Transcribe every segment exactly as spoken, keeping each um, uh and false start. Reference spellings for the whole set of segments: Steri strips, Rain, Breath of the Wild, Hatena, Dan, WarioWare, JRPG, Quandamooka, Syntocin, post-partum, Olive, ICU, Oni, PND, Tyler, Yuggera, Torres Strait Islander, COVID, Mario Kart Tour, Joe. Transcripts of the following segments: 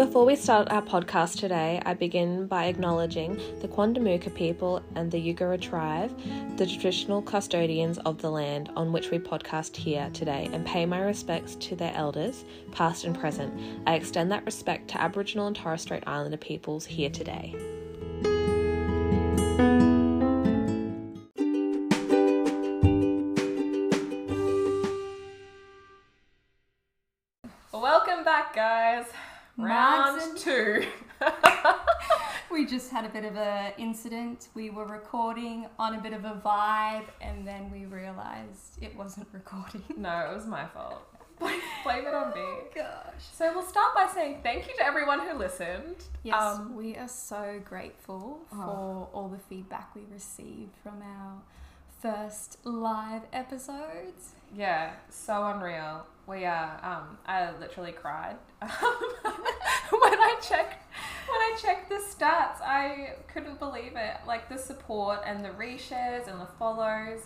Before we start our podcast today, I begin by acknowledging the Quandamooka people and the Yuggera tribe, the traditional custodians of the land on which we podcast here today, and pay my respects to their elders, past and present. I extend that respect to Aboriginal and Torres Strait Islander peoples here today. Welcome back, guys. Round and... two. We just had a bit of an incident. We were recording on a bit of a vibe and then we realised it wasn't recording. No, it was my fault. Blame it on me. Oh, gosh. So we'll start by saying thank you to everyone who listened. Yes, um, we are so grateful oh. for all the feedback we received from our first live episodes. Yeah, so unreal. We are. Um, I literally cried when I checked. When I checked the stats, I couldn't believe it. Like the support and the reshares and the follows.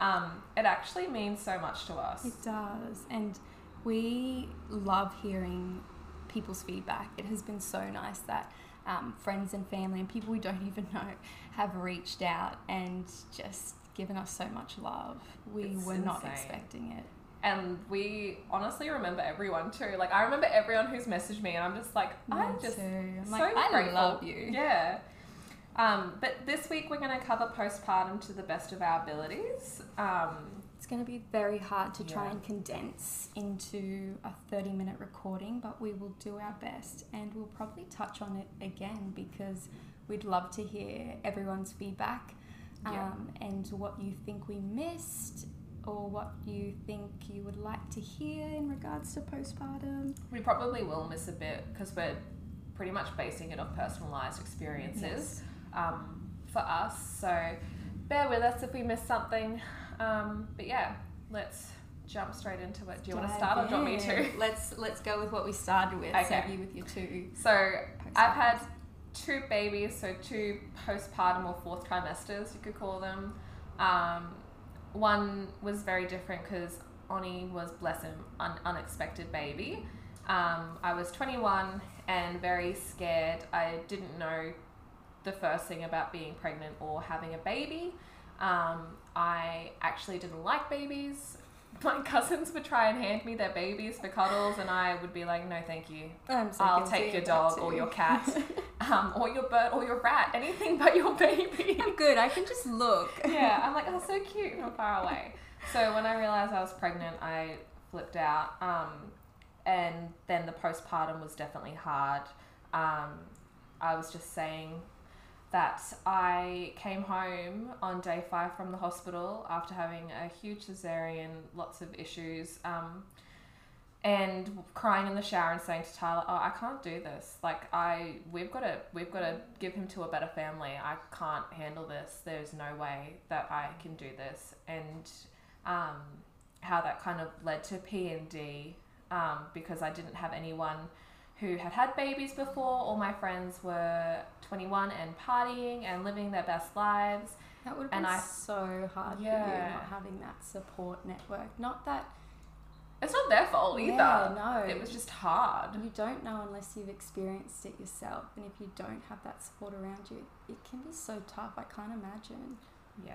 Um, it actually means so much to us. It does, and we love hearing people's feedback. It has been so nice that um, friends and family and people we don't even know have reached out and just given us so much love. We it's were insane. Not expecting it. And we honestly remember everyone too. Like, I remember everyone who's messaged me and I'm just like, me I'm just too. I'm so like, I grateful. Love you. Yeah. Um, but this week we're going to cover postpartum to the best of our abilities. Um, it's going to be very hard to try yeah. and condense into a thirty minute recording, but we will do our best and we'll probably touch on it again because we'd love to hear everyone's feedback um, yeah. and what you think we missed or what you think you would like to hear in regards to postpartum. We probably will miss a bit because we're pretty much basing it on personalised experiences yes. um, for us. So bear with us if we miss something. Um, but yeah, let's jump straight into it. Do you Dive want to start in. Or do you want me to? Let's, let's go with what we started with. Okay. So you with your two. So I've had two babies, so two postpartum or fourth trimesters, you could call them. Um... One was very different because Oni was, bless him, an unexpected baby. Um, I was twenty-one and very scared. I didn't know the first thing about being pregnant or having a baby. Um, I actually didn't like babies. My cousins would try and hand me their babies for cuddles and I would be like, no, thank you. I'm so I'll take your dog or your cat um, or your bird or your rat, anything but your baby. I'm good. I can just look. Yeah. I'm like, oh, so cute. And I'm far away. So when I realized I was pregnant, I flipped out. Um, and then the postpartum was definitely hard. Um, I was just saying that I came home on day five from the hospital after having a huge cesarean, lots of issues, um, and crying in the shower and saying to Tyler, oh, I can't do this. Like, I, we've got to, we've got to give him to a better family. I can't handle this. There's no way that I can do this. And um, how that kind of led to P N D um, because I didn't have anyone who had had babies before. All my friends were twenty-one and partying and living their best lives. That would have been and I, so hard yeah. for you, not having that support network. Not that... It's not their fault either. Yeah, no. It was just hard. You don't know unless you've experienced it yourself. And if you don't have that support around you, it can be so tough. I can't imagine. Yeah.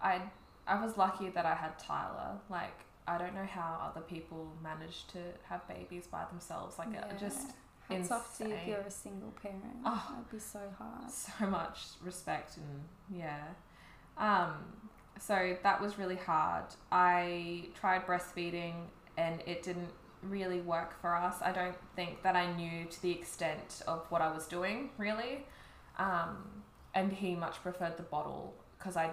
I, I was lucky that I had Tyler. Like, I don't know how other people manage to have babies by themselves. Like, yeah. just Hats insane. Off to you if you're a single parent. Oh, that would be so hard. So much respect and, yeah. Um, so that was really hard. I tried breastfeeding and it didn't really work for us. I don't think that I knew to the extent of what I was doing, really. Um, and he much preferred the bottle because I...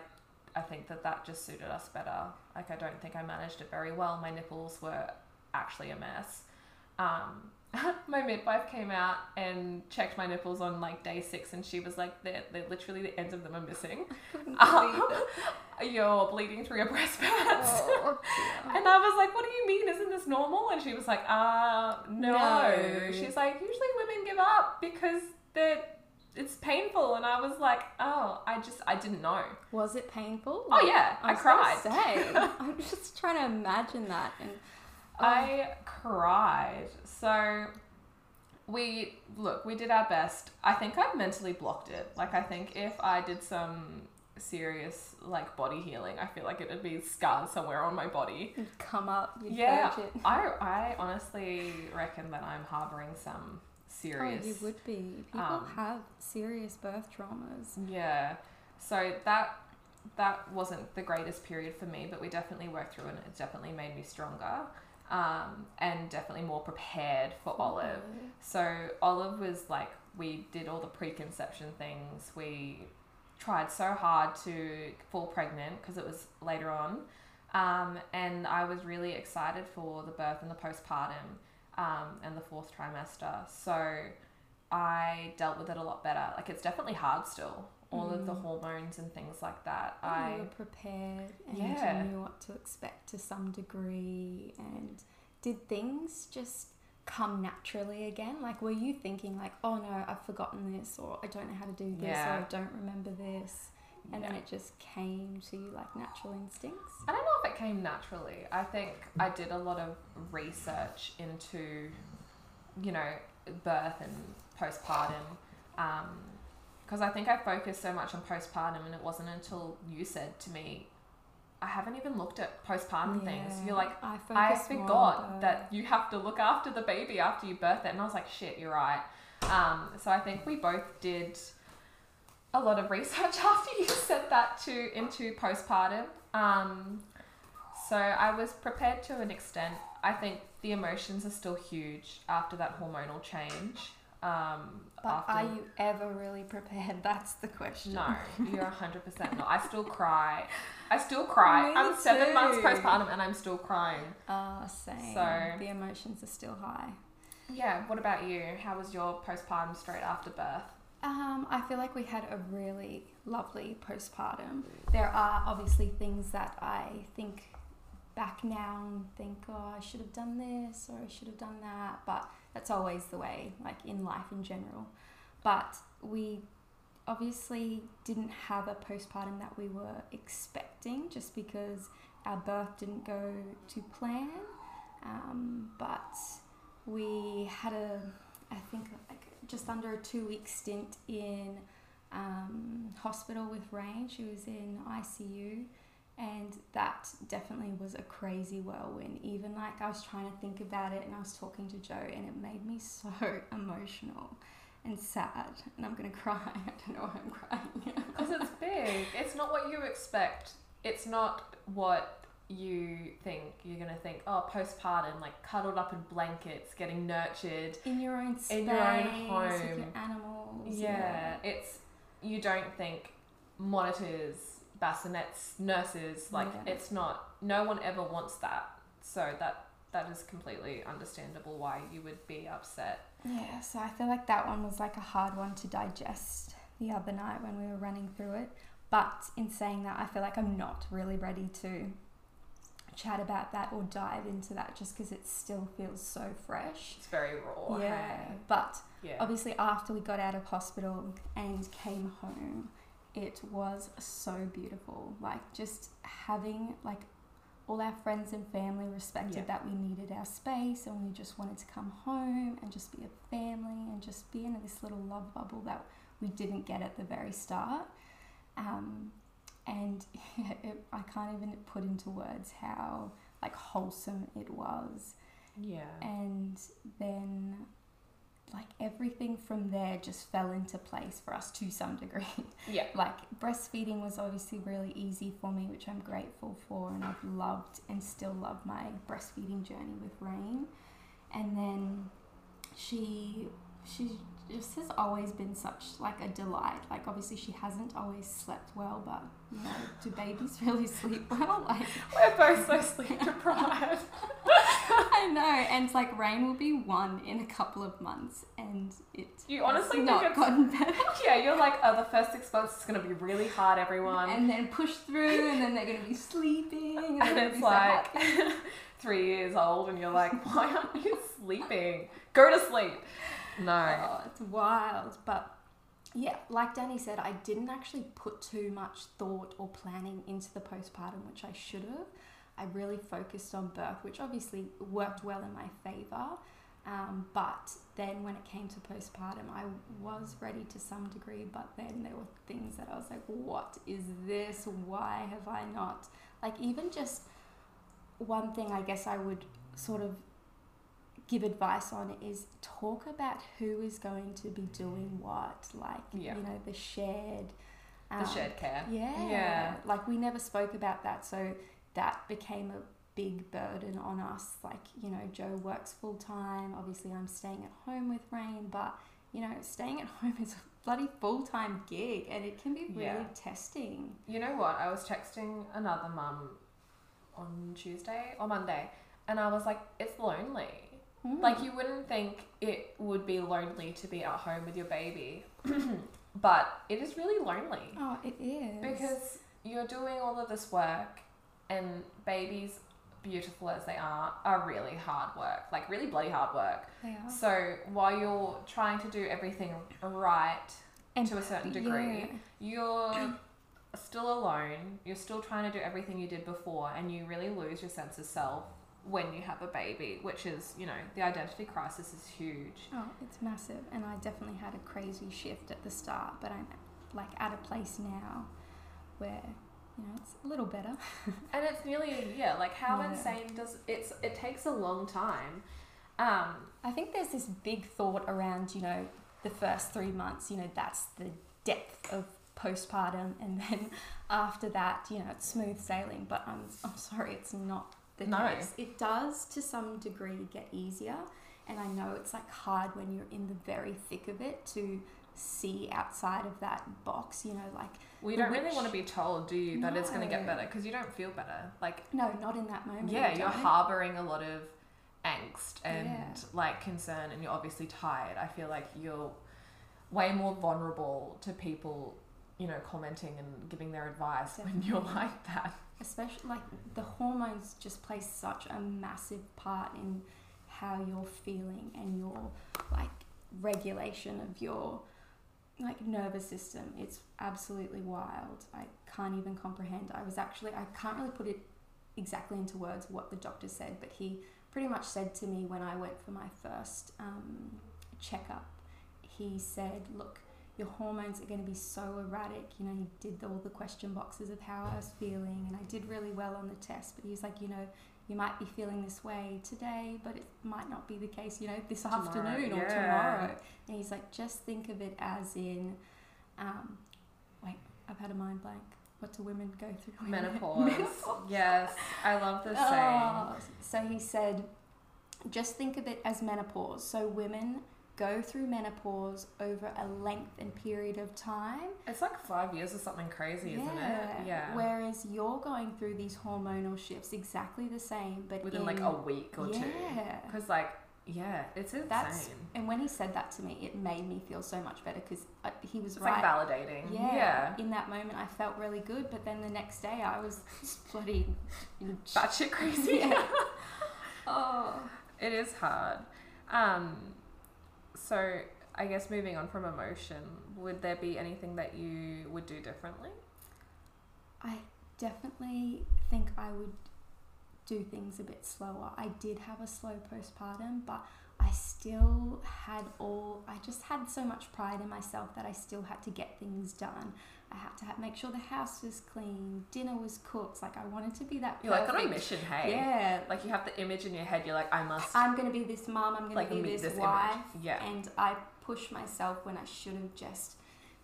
I think that that just suited us better. Like, I don't think I managed it very well. My nipples were actually a mess. Um, my midwife came out and checked my nipples on like day six and she was like, they're, they're literally the ends of them are missing. Um, you're bleeding through your breast pads. Oh, yeah. And I was like, what do you mean? Isn't this normal? And she was like, uh, no. no. She's like, usually women give up because they're... it's painful. And I was like, oh, I just, I didn't know. Was it painful? Like, oh yeah, I, I cried. Say, I'm just trying to imagine that. And oh. I cried. So we, look, we did our best. I think I've mentally blocked it. Like, I think if I did some serious, like, body healing, I feel like it would be scarred somewhere on my body. It'd come up, you'd yeah, purge it. I, I honestly reckon that I'm harbouring some serious... Oh, you would be. People um, have serious birth traumas. Yeah. So that... that wasn't the greatest period for me, but we definitely worked through it, and it definitely made me stronger um, and definitely more prepared for Olive. Mm-hmm. So Olive was like, we did all the preconception things. We tried so hard to fall pregnant because it was later on. Um, and I was really excited for the birth and the postpartum um, and the fourth trimester. So I dealt with it a lot better. Like, it's definitely hard still. All of the hormones and things like that. And I you were prepared and yeah. you knew what to expect to some degree. And did things just come naturally again? Like, were you thinking like, oh no, I've forgotten this, or I don't know how to do this, yeah. or I don't remember this. And yeah. then it just came to you like natural instincts? I don't know if it came naturally. I think I did a lot of research into, you know, birth and postpartum, um, because I think I focused so much on postpartum, and it wasn't until you said to me, I haven't even looked at postpartum yeah, things. You're like, I, I forgot that you have to look after the baby after you birth it. And I was like, shit, you're right. Um, so I think we both did a lot of research after you said that too, into postpartum. Um, so I was prepared to an extent. I think the emotions are still huge after that hormonal change. Um, but after... are you ever really prepared? That's the question. No, you're one hundred percent not. I still cry. I still cry. Me I'm too. seven months postpartum and I'm still crying. Ah, uh, same. So the emotions are still high. Yeah. What about you? How was your postpartum straight after birth? Um, I feel like we had a really lovely postpartum. There are obviously things that I think back now and think, oh, I should have done this or I should have done that, but that's always the way, like in life in general. But we obviously didn't have a postpartum that we were expecting, just because our birth didn't go to plan. Um, but we had a, I think like just under a two week stint in um, hospital with Rain. She was in I C U. And that definitely was a crazy whirlwind. Even like I was trying to think about it, and I was talking to Joe, and it made me so emotional and sad. And I'm going to cry. I don't know why I'm crying. Because it's big. It's not what you expect. It's not what you think. You're going to think, oh, postpartum, like cuddled up in blankets, getting nurtured. In your own space. In your own home. With your animals. Yeah. yeah. It's, you don't think monitors, bassinets, nurses, like yeah. it's not, no one ever wants that, so that that is completely understandable why you would be upset. Yeah, so I feel like that one was like a hard one to digest the other night when we were running through it. But in saying that, I feel like I'm not really ready to chat about that or dive into that, just because it still feels so fresh. It's very raw. Yeah, hey? But yeah. obviously after we got out of hospital and came home, it was so beautiful. Like, just having, like, all our friends and family respected yeah. that we needed our space, and we just wanted to come home and just be a family and just be in this little love bubble that we didn't get at the very start. Um, and yeah, it, I can't even put into words how, like, wholesome it was. Yeah. And then... like everything from there just fell into place for us to some degree. Yeah. Like breastfeeding was obviously really easy for me, which I'm grateful for, and I've loved and still love my breastfeeding journey with Rain. And then she she just has always been such like a delight. Like obviously she hasn't always slept well, but you know, do babies really sleep well? Like we're both so sleep deprived. I know, and like Rain will be one in a couple of months, and it you honestly has not think it's, gotten better. Yeah, you're like, oh, the first six months is going to be really hard, everyone. And then push through, and then they're going to be sleeping. And, and it's like so three years old, and you're like, why aren't you sleeping? Go to sleep. No. Oh, it's wild. But yeah, like Danny said, I didn't actually put too much thought or planning into the postpartum, which I should have. I really focused on birth, which obviously worked well in my favour. Um, but then when it came to postpartum, I was ready to some degree, but then there were things that I was like, what is this? Why have I not? Like, even just one thing I guess I would sort of give advice on is talk about who is going to be doing what, like, yeah. you know, the shared... Um, the shared care. Yeah. yeah. Like, we never spoke about that, so that became a big burden on us. Like, you know, Joe works full time. Obviously, I'm staying at home with Rain, but, you know, staying at home is a bloody full-time gig, and it can be really yeah. testing. You know what? I was texting another mum on Tuesday or Monday, and I was like, it's lonely. Mm. Like, you wouldn't think it would be lonely to be at home with your baby, but it is really lonely. Oh, it is. Because you're doing all of this work, and babies, beautiful as they are, are really hard work, like really bloody hard work. They are. So while you're trying to do everything right and to a certain degree, yeah. you're still alone. You're still trying to do everything you did before, and you really lose your sense of self when you have a baby, which is, you know, the identity crisis is huge. Oh, it's massive. And I definitely had a crazy shift at the start, but I'm like at a place now where, you know, it's a little better. And it's nearly a year. Like, how yeah. insane does it's it takes a long time. Um, I think there's this big thought around, you know, the first three months, you know, that's the depth of postpartum, and then after that, you know, it's smooth sailing. But I'm I'm sorry, it's not the no. case. It does to some degree get easier, and I know it's like hard when you're in the very thick of it to see outside of that box, you know, like, we well, don't really want to be told, do you, that no. it's going to get better, because you don't feel better. Like, no, not in that moment. Yeah, you're harboring a lot of angst and yeah. like concern, and you're obviously tired. I feel like you're way more vulnerable to people, you know, commenting and giving their advice Definitely. when you're like that. Especially like the hormones just play such a massive part in how you're feeling and your like regulation of your like nervous system. It's absolutely wild. I can't even comprehend. I was actually, I can't really put it exactly into words what the doctor said, but he pretty much said to me when I went for my first um, checkup, he said, look, your hormones are going to be so erratic. You know, he did all the question boxes of how I was feeling, and I did really well on the test, but he was like, you know, you might be feeling this way today, but it might not be the case, you know, this tomorrow, afternoon or yeah. tomorrow. And he's like, just think of it as in, um, wait, I've had a mind blank. What do women go through? Menopause. Menopause. Yes, I love this oh. saying. So he said, just think of it as menopause. So women go through menopause over a length and period of time. It's like five years or something crazy, yeah. isn't it? Yeah. Whereas you're going through these hormonal shifts exactly the same, but within in, like a week or yeah. two. Yeah. Because like, yeah, it's insane. That's, and when he said that to me, it made me feel so much better, because he was it's right. like validating. Yeah, yeah. In that moment, I felt really good, but then the next day, I was bloody batshit crazy. Yeah. Oh, it is hard. Um. So I guess moving on from emotion, would there be anything that you would do differently? I definitely think I would do things a bit slower. I did have a slow postpartum, but I still had all, I just had so much pride in myself that I still had to get things done. I had to have, make sure the house was clean, dinner was cooked. Like, I wanted to be that. You're perfect. Like on a mission, hey? Yeah. Like, you have the image in your head. You're like, I must. I'm going to be this mum. I'm going like, to be this, this wife. Image. Yeah. And I push myself when I should have just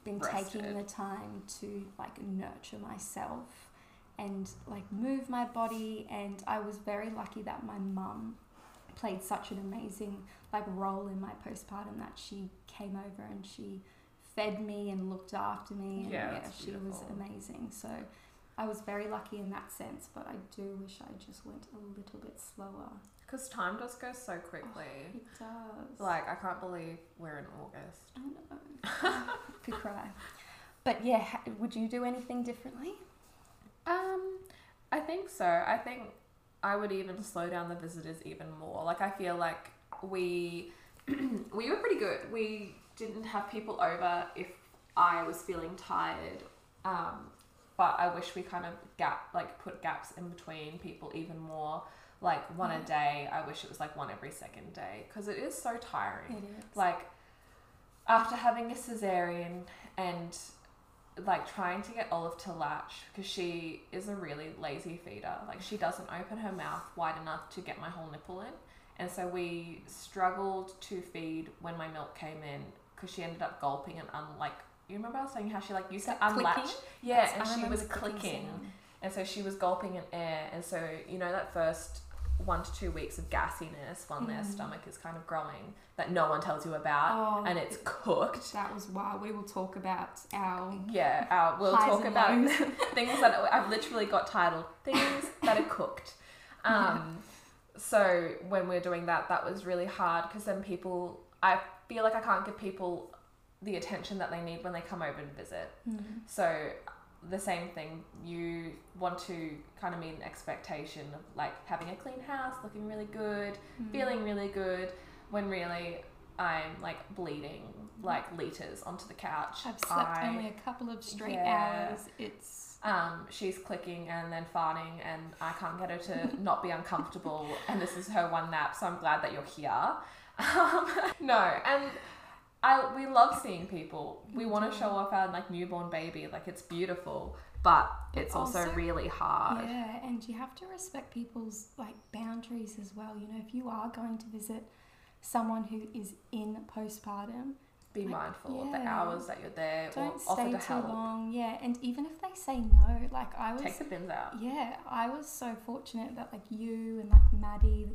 been Rested. taking the time to like nurture myself and like move my body. And I was very lucky that my mum played such an amazing like role in my postpartum, that she came over and she fed me and looked after me, and yeah, yeah she beautiful. was amazing. So I was very lucky in that sense, but I do wish I just went a little bit slower, because time does go so quickly. Oh, it does. Like, I can't believe we're in August. I know. I could cry. But yeah, would you do anything differently? Um, I think so. I think I would even slow down the visitors even more. Like, I feel like we we were pretty good. We didn't have people over if I was feeling tired, um, but I wish we kind of gap like put gaps in between people even more. like one yeah. a day. I wish it was like one every second day because it is so tiring. It is. Like after having a cesarean and like trying to get Olive to latch because she is a really lazy feeder. Like she doesn't open her mouth wide enough to get my whole nipple in. And so we struggled to feed when my milk came in because she ended up gulping and unlike, you remember I was saying how she like used to unlatch? Clicking? Yeah, That's, and I she was clicking. clicking. And so she was gulping in air. And so, you know, that first one to two weeks of gassiness when mm. their stomach is kind of growing that no one tells you about oh, and it's cooked. That was why we will talk about our Yeah, our, we'll talk about things that I've literally got titled things that are cooked. Um, yeah. So when we're doing that, that was really hard because then people, I feel like I can't give people the attention that they need when they come over and visit. Mm. So the same thing, you want to kind of meet an expectation of like having a clean house, looking really good, mm. feeling really good, when really I'm like bleeding like litres onto the couch. I've slept I, only a couple of straight yeah, hours. It's um she's clicking and then farting and I can't get her to not be uncomfortable and this is her one nap, so I'm glad that you're here. Um, no, and I, we love seeing people. We want to show off our like newborn baby, like it's beautiful, but it's also, also really hard. Yeah, and you have to respect people's like boundaries as well. You know, if you are going to visit someone who is in postpartum, be like, mindful yeah. of the hours that you're there. Don't or offer stay to help. Too long. Yeah, and even if they say no, like I was take the bins out. Yeah, I was so fortunate that like you and like Maddie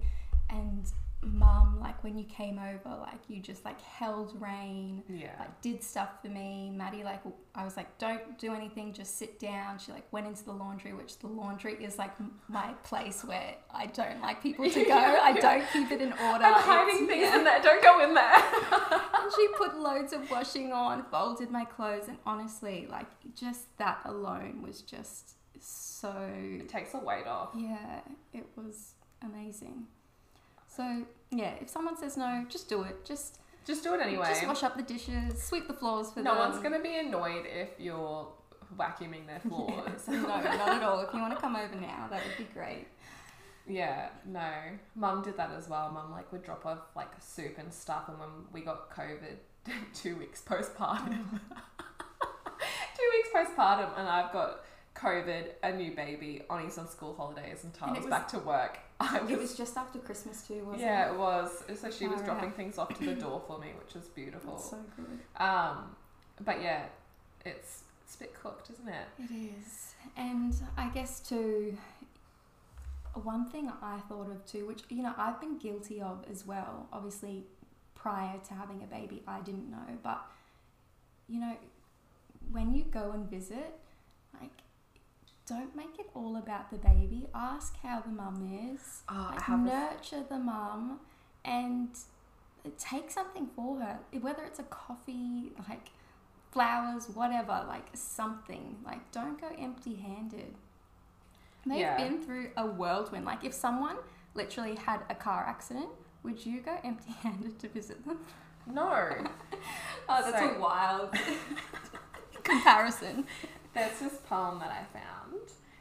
and Mum, like when you came over, like you just like held Rain, yeah, like did stuff for me. Maddie, like I was like, don't do anything, just sit down. She like went into the laundry, which the laundry is like my place where I don't like people to go. I don't keep it in order. I'm hiding it's, things yeah. in there. Don't go in there. And she put loads of washing on, folded my clothes, and honestly, like just that alone was just so. It takes the weight off. Yeah, it was amazing. So, yeah, if someone says no, just do it. Just just do it anyway. Just wash up the dishes, sweep the floors for no them. No one's going to be annoyed if you're vacuuming their floors. Yeah, no, not at all. If you want to come over now, that would be great. Yeah, no. Mum did that as well. Mum, like, would drop off, like, soup and stuff. And when we got COVID, two weeks postpartum. two weeks postpartum, and I've got COVID, a new baby, Oni's on school holidays, and Tyler's back to work. I was, it was just after Christmas too, wasn't yeah, it? Yeah, it was. So she oh, was dropping right. things off to the door for me, which was beautiful. That's so good. Um, but yeah, it's, it's a bit cooked, isn't it? It is. And I guess too, one thing I thought of too, which, you know, I've been guilty of as well. Obviously, prior to having a baby, I didn't know. But, you know, when you go and visit, like, don't make it all about the baby. Ask how the mum is. Oh, like, I have nurture a... the mum and take something for her. Whether it's a coffee, like flowers, whatever, like something. Like don't go empty-handed. They've yeah. been through a whirlwind. Like if someone literally had a car accident, would you go empty-handed to visit them? No. Oh, that's so... a wild comparison. There's this poem that I found,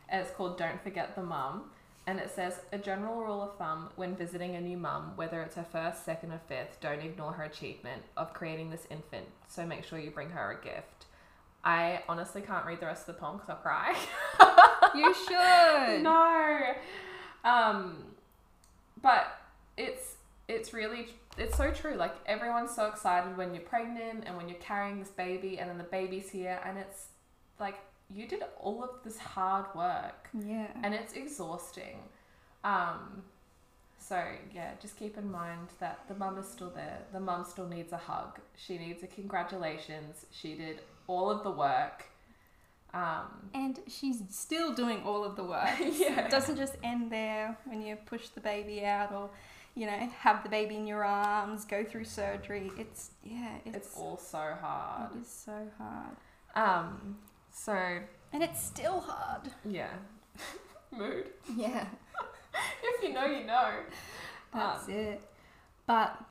and it's called Don't Forget the Mum, and it says, a general rule of thumb when visiting a new mum, whether it's her first, second or fifth, don't ignore her achievement of creating this infant, so make sure you bring her a gift. I honestly can't read the rest of the poem because I'll cry. You should! No! Um, but it's it's really... It's so true. Like, everyone's so excited when you're pregnant and when you're carrying this baby and then the baby's here and it's... Like, you did all of this hard work. Yeah. And it's exhausting. Um, so, yeah, just keep in mind that the mum is still there. The mum still needs a hug. She needs a congratulations. She did all of the work. Um, and she's still doing all of the work. Yeah. It doesn't just end there when you push the baby out or, you know, have the baby in your arms, go through surgery. It's, yeah. It's, it's all so hard. It is so hard. Um... So, and it's still hard. Yeah. Mood. Yeah. If you know, you know. That's um, it. But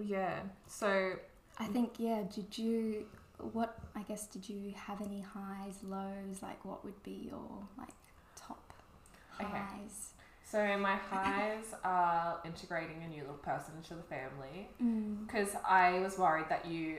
yeah. So I think yeah. Did you? What I guess did you have any highs, lows? Like, what would be your like top highs? Okay. So my hives are integrating a new little person into the family because mm. I was worried that you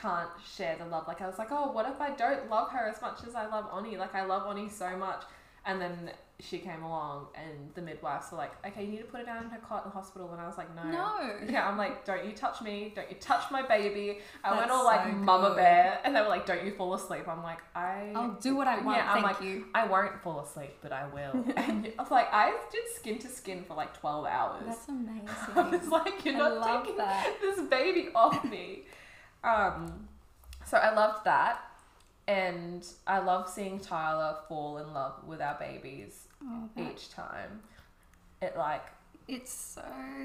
can't share the love. Like I was like, oh, what if I don't love her as much as I love Oni? Like I love Oni so much. And then she came along and the midwives were like, okay, you need to put her down in her cot in the hospital. And I was like, no. No. Yeah, I'm like, don't you touch me. Don't you touch my baby. I That's went all so like good. Mama bear. And they were like, don't you fall asleep. I'm like, I... I'll do what I want. Yeah, I'm Thank like, you. I won't fall asleep, but I will. And I was like, I did skin to skin for like twelve hours. That's amazing. I was like, you're I not taking that. this baby off me. Um, so I loved that. And I love seeing Tyler fall in love with our babies oh, each time. It like it's so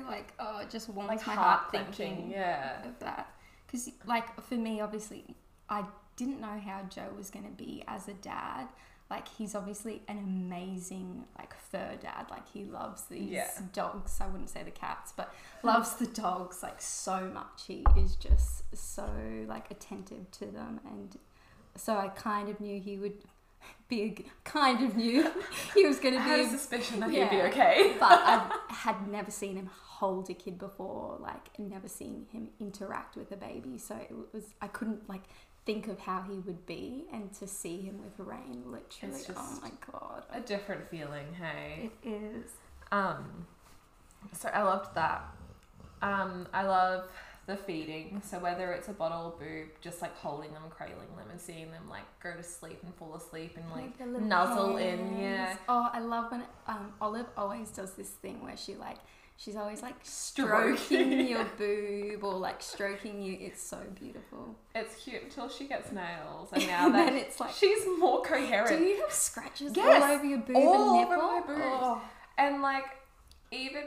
like oh, it just warms like my heart thinking yeah. of that. Because like for me, obviously, I didn't know how Joe was gonna be as a dad. Like he's obviously an amazing like fur dad. Like he loves these yeah. dogs. I wouldn't say the cats, but loves the dogs like so much. He is just so like attentive to them and. So I kind of knew he would be, a, kind of knew he was going to be... I had a suspicion that yeah, he'd be okay. But I had never seen him hold a kid before, like, and never seen him interact with a baby. So it was, I couldn't, like, think of how he would be. And to see him with Rain, literally, it's just oh my God. A different feeling, hey? It is. Um, so I loved that. Um, I love... the feeding, so whether it's a bottle, boob, just like holding them, cradling them, and seeing them like go to sleep and fall asleep and like nuzzle in, yeah. Oh, I love when um Olive always does this thing where she like she's always like stroking, stroking your boob or like stroking you. It's so beautiful. It's cute until she gets nails, and now and that then it's like she's more coherent. Do you have scratches yes, all over your boob all and nipple? Over my boob. Oh. And like even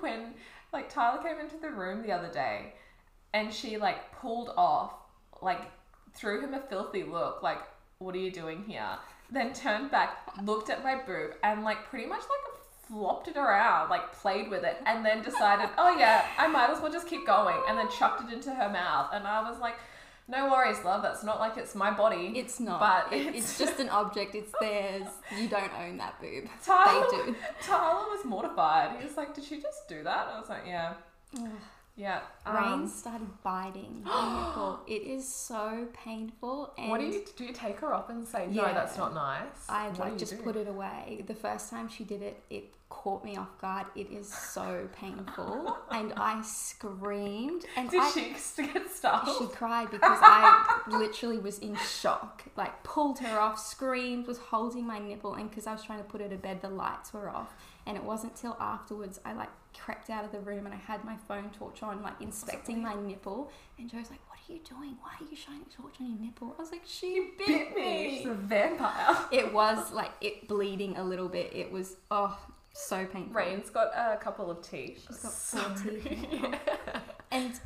when like Tyler came into the room the other day. And she, like, pulled off, like, threw him a filthy look, like, what are you doing here? Then turned back, looked at my boob, and, like, pretty much, like, flopped it around, like, played with it, and then decided, oh, yeah, I might as well just keep going, and then chucked it into her mouth. And I was like, no worries, love, that's not like it's my body. It's not. But it, it's... it's just an object. It's theirs. You don't own that boob. Tyler, they do. Tyler was mortified. He was like, did she just do that? I was like, yeah. Yeah, Rain um, started biting her nipple. It is so painful. And what do you do? You take her up and say, "No, yeah, that's not nice." I what like just do? Put it away. The first time she did it, it caught me off guard. It is so painful, and I screamed. And did I, she get startled? She cried because I literally was in shock. Like pulled her off, screamed, was holding my nipple, and because I was trying to put her to bed, the lights were off. And it wasn't till afterwards I like crept out of the room and I had my phone torch on, like inspecting my nipple. And Joe's like, "What are you doing? Why are you shining a torch on your nipple?" I was like, "She you bit me. me. She's a vampire." It was like it bleeding a little bit. It was oh so painful. Rain's got a couple of teeth. She's got so, four teeth, yeah. And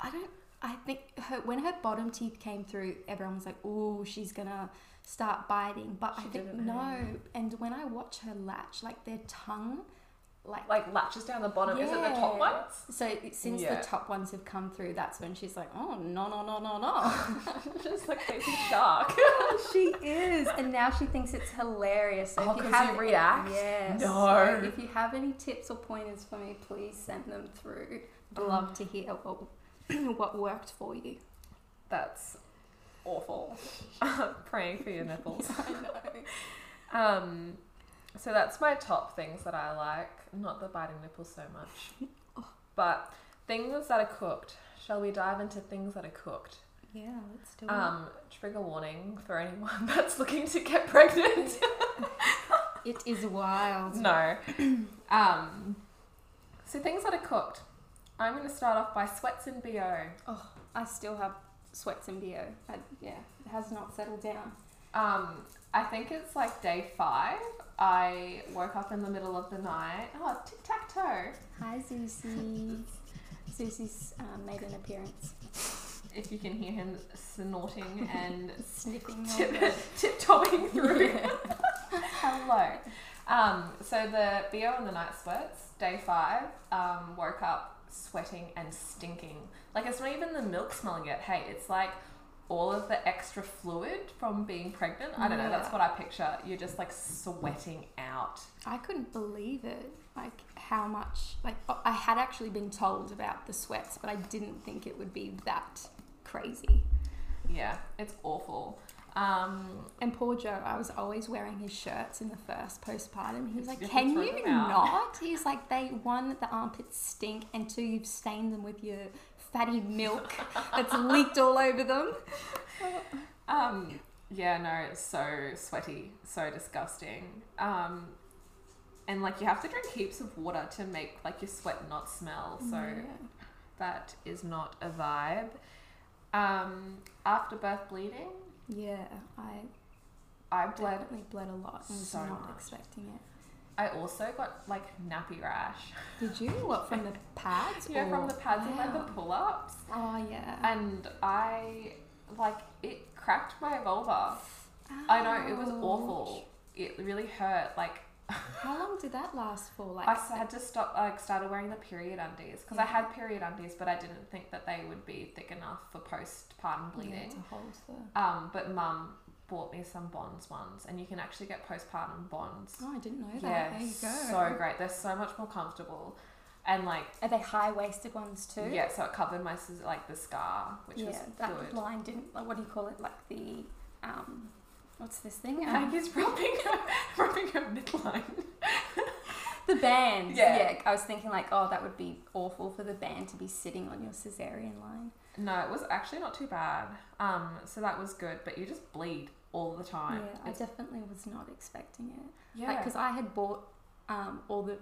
I don't. I think her when her bottom teeth came through, everyone was like, "Oh, she's gonna." Start biting, but she I think no. Know. And when I watch her latch, like their tongue, like like latches down the bottom. Yeah. Is it the top ones? So it, since yeah. the top ones have come through, that's when she's like, oh no no no no no, just like facing shark. Oh, she is, and now she thinks it's hilarious. So oh, if you, have, you react. Yes. No. So if you have any tips or pointers for me, please send them through. I'd um, love to hear what what worked for you. That's. Awful. Praying for your nipples. I know. Um, so that's my top things that I like. Not the biting nipples so much. Oh. But things that are cooked. Shall we dive into things that are cooked? Yeah, let's do um, it. Trigger warning for anyone that's looking to get pregnant. It is wild. No. um, so things that are cooked. I'm going to start off by sweats and B O. Oh, I still have... sweats and B O. I, yeah, it has not settled down. Um, I think it's like day five. I woke up in the middle of the night. Oh, tic-tac-toe. Hi, Susie. Susie's um, made an appearance. If you can hear him snorting and sniffing, tip, tip-toeing through. Yeah. Hello. Um, so the B O and the night sweats, day five, um, woke up sweating and stinking. Like, it's not even the milk smelling yet. Hey, it's like all of the extra fluid from being pregnant. I don't yeah. know, that's what I picture. You're just like sweating out. I couldn't believe it, like how much, like I had actually been told about the sweats, but I didn't think it would be that crazy. Yeah, it's awful. Um, and poor Joe, I was always wearing his shirts in the first postpartum. He was like, "Can you not?" He's like, "They one, the armpits stink, and two, you've stained them with your fatty milk that's leaked all over them." Um, yeah, no, it's so sweaty, so disgusting. Um, and like you have to drink heaps of water to make like your sweat not smell. So yeah. that is not a vibe. Um, after birth bleeding. Yeah, I I bled, definitely bled a lot. I was so not much. expecting it. I also got like nappy rash. Did you? What, from the pads? Yeah, or? from the pads wow. and like the pull-ups. Oh yeah. And I like it cracked my vulva. Ouch. I know, it was awful. It really hurt. Like how long did that last for? Like I had to stop. Like started wearing the period undies because yeah. I had period undies, but I didn't think that they would be thick enough for postpartum bleeding. Yeah, to hold the... Um, but Mum bought me some Bonds ones, and you can actually get postpartum Bonds. Oh, I didn't know that. Yeah, there you go. So great. They're so much more comfortable, and like are they high waisted ones too? Yeah, so it covered my like the scar, which yeah, was that good. line didn't. Like, what do you call it? Like the um. What's this thing? Um, Agnes rubbing her, rubbing her midline. The band. Yeah. yeah. I was thinking like, oh, that would be awful for the band to be sitting on your cesarean line. No, it was actually not too bad. Um, so that was good, but you just bleed all the time. Yeah, it's... I definitely was not expecting it. Yeah. Because like, I had bought um, all the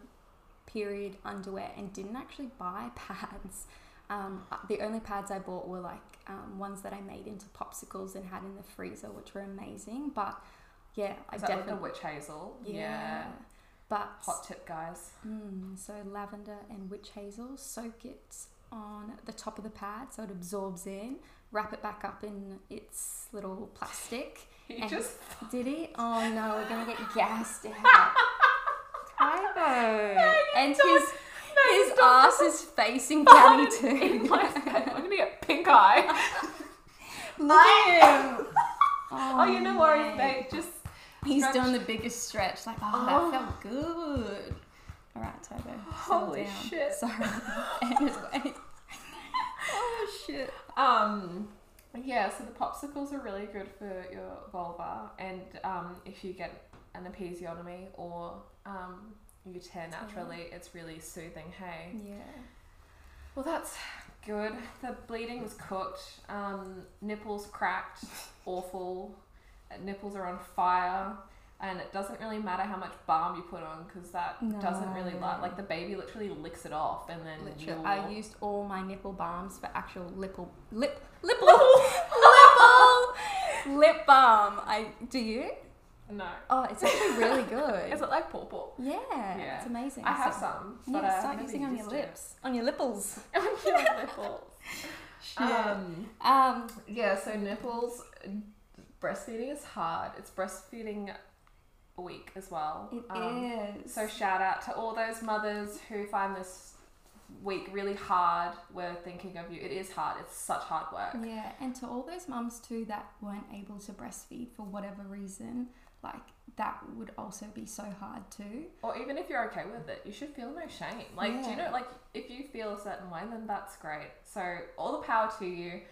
period underwear and didn't actually buy pads. Um, the only pads I bought were like um, ones that I made into popsicles and had in the freezer, which were amazing. But yeah, I definitely like the witch hazel. Yeah. yeah. But hot tip, guys. Mm, so lavender and witch hazel. Soak it on the top of the pad so it absorbs in. Wrap it back up in its little plastic. He and just did it. Oh no, we're gonna get gassed out. Tyler. No, and don't. his. His Stop. ass is facing Danny too. In my head. I'm gonna get pink eye. Liam. Oh, oh, you know worries, mate. Just he's stretch. doing the biggest stretch. Like, oh, oh. that felt good. All right, Tobo. Holy down. shit. Sorry. Anyway. Oh shit. Um. Yeah. So the popsicles are really good for your vulva, and um, if you get an episiotomy or um. you tear naturally, it's really soothing, hey? Yeah. Well, that's good. The bleeding was cooked. Um, nipples cracked. Awful. Nipples are on fire. And it doesn't really matter how much balm you put on because that no. doesn't really like... Like, the baby literally licks it off and then... Literally. I used all my nipple balms for actual lipple... Lip... Lipple! Lipple! Lip balm. I Do you? No. Oh, it's actually really good. Is it like pawpaw? Yeah, yeah. It's amazing. I have so, some. But yeah, start using on your lips. It. On your lipples. On your nipples. Um, um, yeah, so nipples, breastfeeding is hard. It's breastfeeding week as well. It um, is. So shout out to all those mothers who find this week really hard. We're thinking of you. It is hard. It's such hard work. Yeah, and to all those mums too that weren't able to breastfeed for whatever reason, like that would also be so hard too. Or even if you're okay with it, you should feel no shame. Like, yeah. do you know, like if you feel a certain way, then that's great. So all the power to you.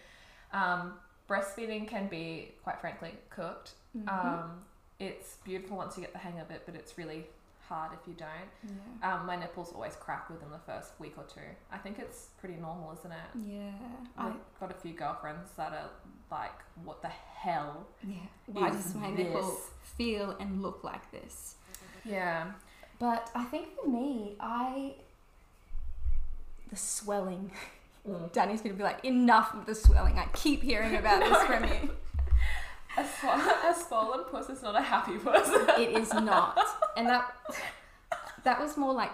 Um, breastfeeding can be, quite frankly, cooked. Mm-hmm. Um, it's beautiful once you get the hang of it, but it's really hard if you don't. Yeah. Um, my nipples always crack within the first week or two. I think it's pretty normal, isn't it? Yeah. I've I... got a few girlfriends that are like, what the hell? Yeah. Why does my nipple feel and look like this? Yeah. But I think for me, I the swelling. Mm. Danny's gonna be like, enough of the swelling. I keep hearing about no. this from you. A, sw- a swollen puss is not a happy puss. It is not. And that that was more like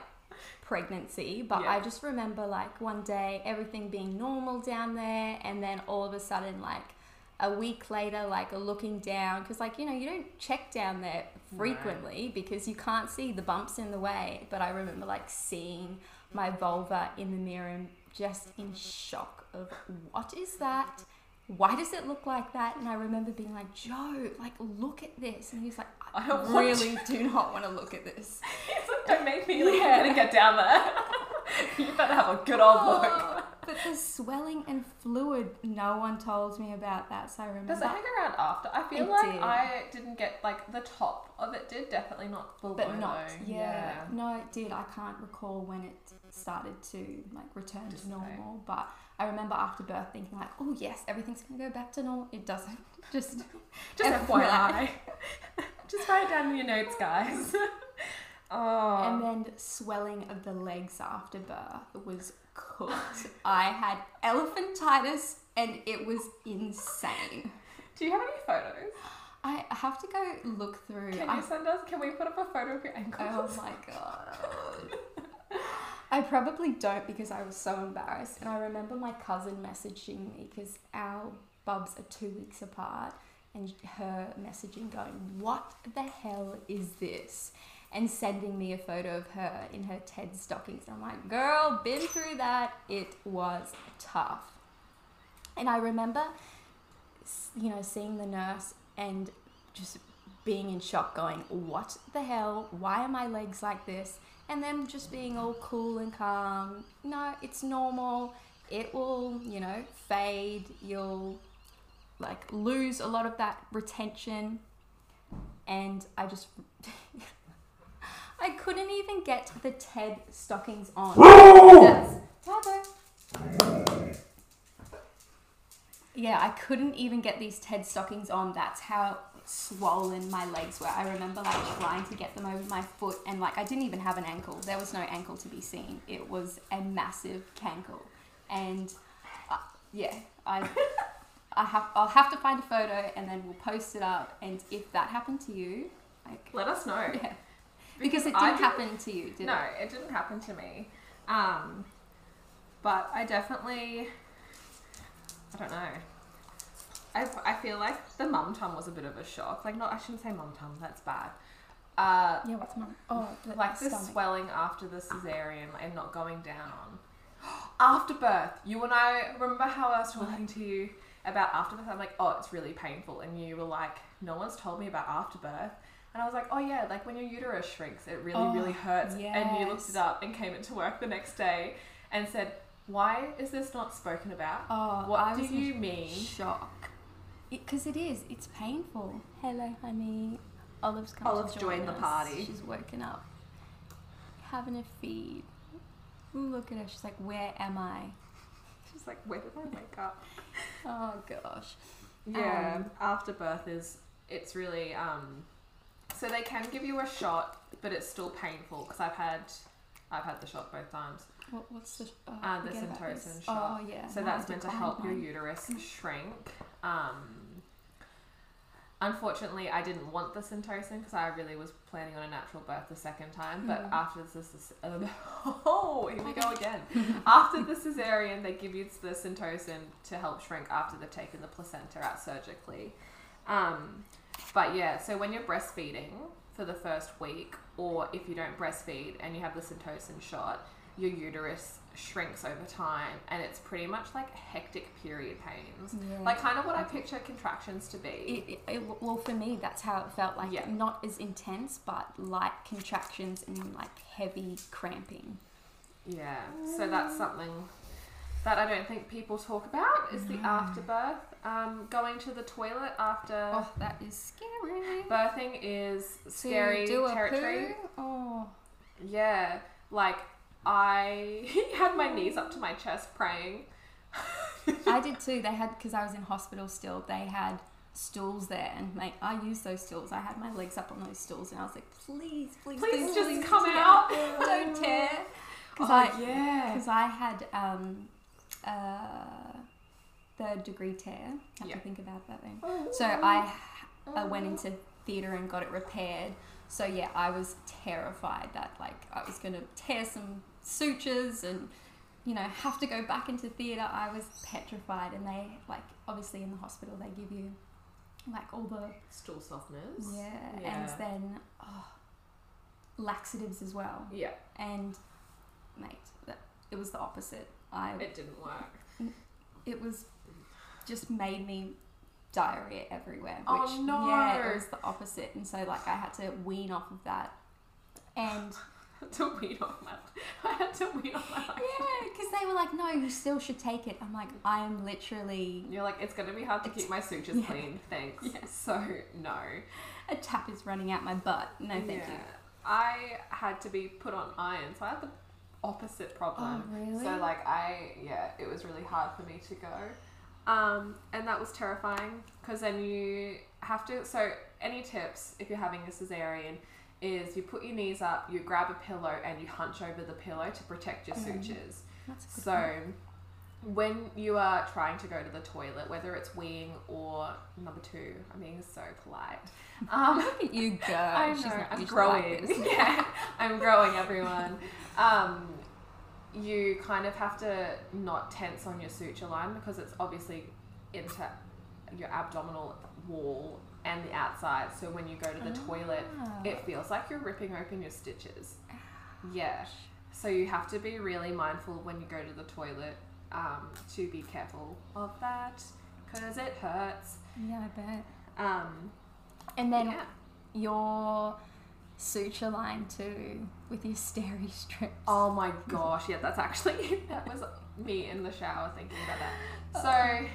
pregnancy, but yeah. I just remember like one day everything being normal down there, and then all of a sudden like a week later, like looking down, because like, you know, you don't check down there frequently no. because you can't see the bumps in the way. But I remember like seeing my vulva in the mirror and just in shock of what is that? why does it look like that? And I remember being like, Joe, like, look at this. And he's like, I, I don't really want do not want to look at this. He's like, don't make me, like, yeah. I'm going to get down there. You better have a good old look. Oh, but the swelling and fluid, no one told me about that, so I remember. Does it hang around after? I feel it like did. I didn't get, like, the top of it did, definitely not below. But not, yeah. yeah. No, it did. I can't recall when it started to, like, return Just to normal, so. But I remember after birth thinking, like, oh, yes, everything's going to go back to normal. It doesn't. Just, Just F Y I. Just write it down in your notes, guys. Oh. And then the swelling of the legs after birth was cooked. I had elephantitis and it was insane. Do you have any photos? I have to go look through. Can I, you send us? Can we put up a photo of your ankles? Oh my god. I probably don't because I was so embarrassed. And I remember my cousin messaging me because our bubs are two weeks apart, and her messaging going, "What the hell is this?" and sending me a photo of her in her Ted stockings. And I'm like, girl, been through that. It was tough. And I remember, you know, seeing the nurse and just being in shock going, what the hell? Why are my legs like this? And them just being all cool and calm. No, it's normal. It will, you know, fade. You'll, like, lose a lot of that retention. And I just... I couldn't even get the Ted stockings on. That's, yeah, I couldn't even get these Ted stockings on. That's how swollen my legs were. I remember, like, trying to get them over my foot, and, like, I didn't even have an ankle. There was no ankle to be seen. It was a massive cankle. And uh, yeah, I, I have, I'll have to find a photo and then we'll post it up. And if that happened to you, like, let us know. Yeah. Because, because it didn't, didn't happen to you, did no, it? No, it didn't happen to me. Um, but I definitely, I don't know. I, I feel like the mum tum was a bit of a shock. Like, no, I shouldn't say mum tum, that's bad. Uh, yeah, what's mum? Oh, like the swelling after the cesarean and not going down. After birth, you and I, remember how I was talking what? to you about after birth? I'm like, oh, it's really painful. And you were like, no one's told me about after birth. And I was like, oh yeah, like when your uterus shrinks, it really, oh, really hurts. Yes. And you looked it up and came into work the next day and said, why is this not spoken about? Oh, what I do was you mean? Shock. Because it, it is. It's painful. Hello, honey. Olive's come Olive's to join joined us. the party. She's woken up. Having a feed. Look at her. She's like, where am I? She's like, where did I wake up? Oh, gosh. Yeah. Um, after birth is, it's really... um. So they can give you a shot, but it's still painful because I've had, I've had the shot both times. What, what's the? Oh, uh, the Syntocin shot. Oh yeah. So no, that's meant to help mine. your uterus shrink. Um, unfortunately, I didn't want the Syntocin because I really was planning on a natural birth the second time. But mm. after this, um, oh, here we go again. After the cesarean, they give you the Syntocin to help shrink after they've taken the placenta out surgically. Um. But yeah, so when you're breastfeeding for the first week, or if you don't breastfeed and you have the Syntocin shot, your uterus shrinks over time, and it's pretty much like hectic period pains. Yeah. Like kind of what I picture contractions to be. It, it, it, well, for me, that's how it felt like. Yeah. Not as intense, but light contractions and like heavy cramping. Yeah, so that's something that I don't think people talk about is no. the afterbirth. Um, going to the toilet after... Oh, that is scary. Birthing is scary do do territory. Oh. Yeah. Like, I had my knees up to my chest praying. I did too. They had... Because I was in hospital still, they had stools there. And my, I used those stools. I had my legs up on those stools. And I was like, please, please, please. Please just please come tear. out. Don't tear. Because oh, I, yeah. Because I had... Um, uh, third degree tear. Have yeah. to think about that then. Oh, so I, oh. I went into theatre and got it repaired. So yeah, I was terrified that like I was going to tear some sutures and, you know, have to go back into theatre. I was petrified. And they like, obviously in the hospital, they give you like all the... Stool softeners. Yeah. yeah. And then oh, laxatives as well. Yeah. And mate, that, it was the opposite. I It didn't work. It was... just made me diarrhea everywhere. Which, oh no! Yeah, it was the opposite, and so like I had to wean off of that, and I had to wean off my. I had to wean off my. Life. Yeah, because they were like, "No, you still should take it." I'm like, I am literally. You're like, it's gonna be hard to keep my sutures yeah. clean. Thanks. Yeah. So no. A tap is running out my butt. No, thank yeah. you. I had to be put on iron, so I had the opposite problem. Oh, really? So like I, yeah, it was really hard for me to go, um, and that was terrifying because then you have to. So any tips if you're having a cesarean is you put your knees up, you grab a pillow, and you hunch over the pillow to protect your sutures. Mm, that's a good so one. When you are trying to go to the toilet, whether it's weeing or number two, I'm being so polite. Um, Look at you go. I know. She's not I'm growing. Like yeah, I'm growing, everyone. Um, you kind of have to not tense on your suture line because it's obviously into your abdominal wall and the outside. So when you go to the oh. toilet, it feels like you're ripping open your stitches. Yeah. So you have to be really mindful when you go to the toilet um, to be careful of that because it hurts. Yeah, I bet. Um, and then yeah. your suture line too with your Steri strips. Oh my gosh, yeah, that's actually that was me in the shower thinking about that. So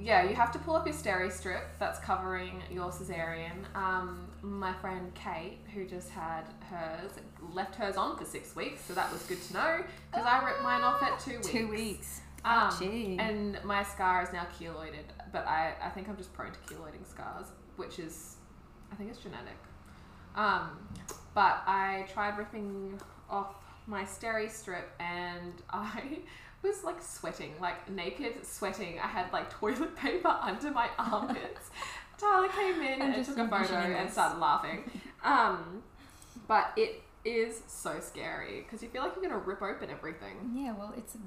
yeah, you have to pull up your Steri strip that's covering your cesarean. Um, my friend Kate, who just had hers, left hers on for six weeks, so that was good to know because I ripped mine off at two weeks. Two weeks. Um, oh, and my scar is now keloided, but I, I think I'm just prone to keloiding scars, which is, I think it's genetic. Um, but I tried ripping off my Steri strip and I was like sweating, like naked sweating. I had like toilet paper under my armpits. Tyler came in and took a photo and started laughing. Um, but it is so scary because you feel like you're going to rip open everything. Yeah, well, it's a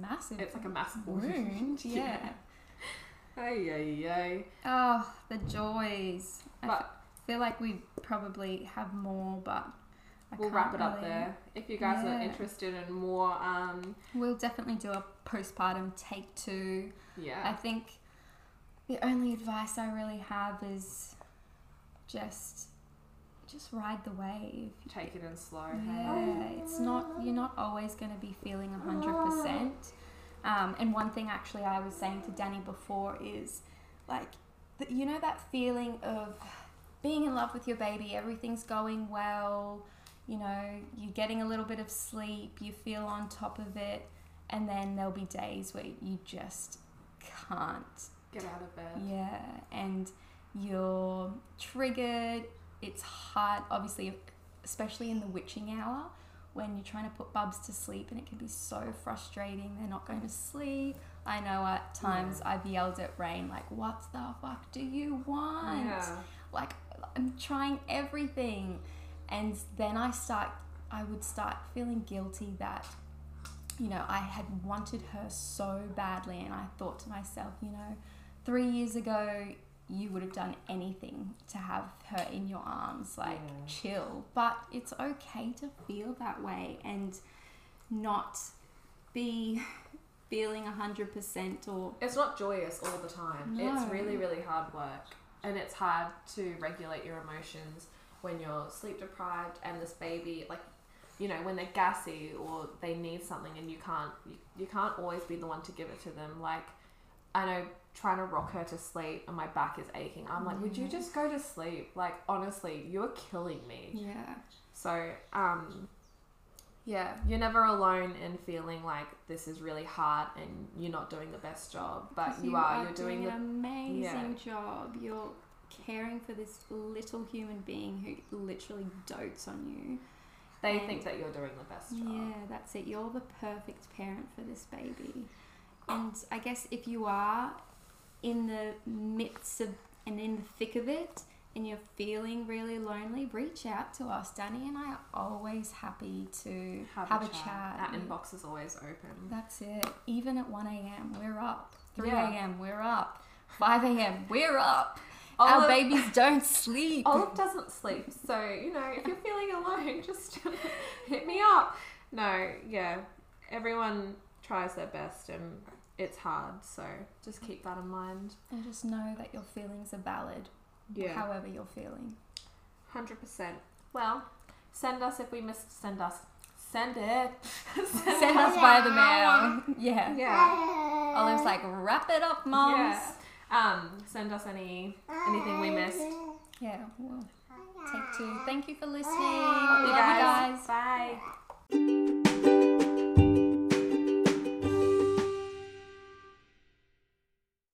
massive It's like a massive wound. wound. Yeah. Ay, ay, ay. Oh, the joys. But, I feel like we probably have more, but I we'll wrap it really... up there. If you guys yeah. are interested in more, um, we'll definitely do a postpartum take two. Yeah. I think the only advice I really have is just just ride the wave. Take it in slow. Yeah. Oh. It's not you're not always going to be feeling a hundred percent. Um, and one thing actually I was saying to Danny before is like, you know, that feeling of being in love with your baby, everything's going well, you know, you're getting a little bit of sleep, you feel on top of it, and then there'll be days where you just can't get out of bed. Yeah, and you're triggered. It's hard, obviously, especially in the witching hour, when you're trying to put bubs to sleep, and it can be so frustrating. They're not going to sleep. I know at times yeah. I've yelled at Rain, like, what the fuck do you want? Yeah. Like, I'm trying everything. And then I start, I would start feeling guilty that, you know, I had wanted her so badly. And I thought to myself, you know, three years ago, you would have done anything to have her in your arms, like yeah. chill. But it's okay to feel that way and not be feeling one hundred percent or... It's not joyous all the time. No. It's really, really hard work. And it's hard to regulate your emotions when you're sleep deprived and this baby, like, you know, when they're gassy or they need something and you can't, you, you can't always be the one to give it to them. Like, I know... trying to rock her to sleep and my back is aching. I'm like, would you just go to sleep? Like, honestly, you're killing me. Yeah. So, um, yeah, you're never alone in feeling like this is really hard and you're not doing the best job, but you, you are, are. You're doing, doing the, an amazing yeah. job. You're caring for this little human being who literally dotes on you. They and think that you're doing the best job. Yeah, that's it. You're the perfect parent for this baby. And I guess if you are in the midst of and in the thick of it and you're feeling really lonely, reach out to us. Danny and I are always happy to have, have a, a chat. chat. That inbox is always open. That's it. Even at one a.m. we're up. three a.m. yeah. we're up. five a.m. we're up. Olive, our babies don't sleep. Olive doesn't sleep. So, you know, if you're feeling alone, just hit me up. No, yeah. Everyone tries their best and... it's hard, so just keep that in mind. And just know that your feelings are valid, yeah. however you're feeling. one hundred percent. Well, send us if we missed, send us. Send it. send send us by the mail. Yeah. Yeah. Olive's like, wrap it up, moms. Yeah. Um, send us any anything we missed. Yeah. We'll take two. Thank you for listening. Love you guys. Bye.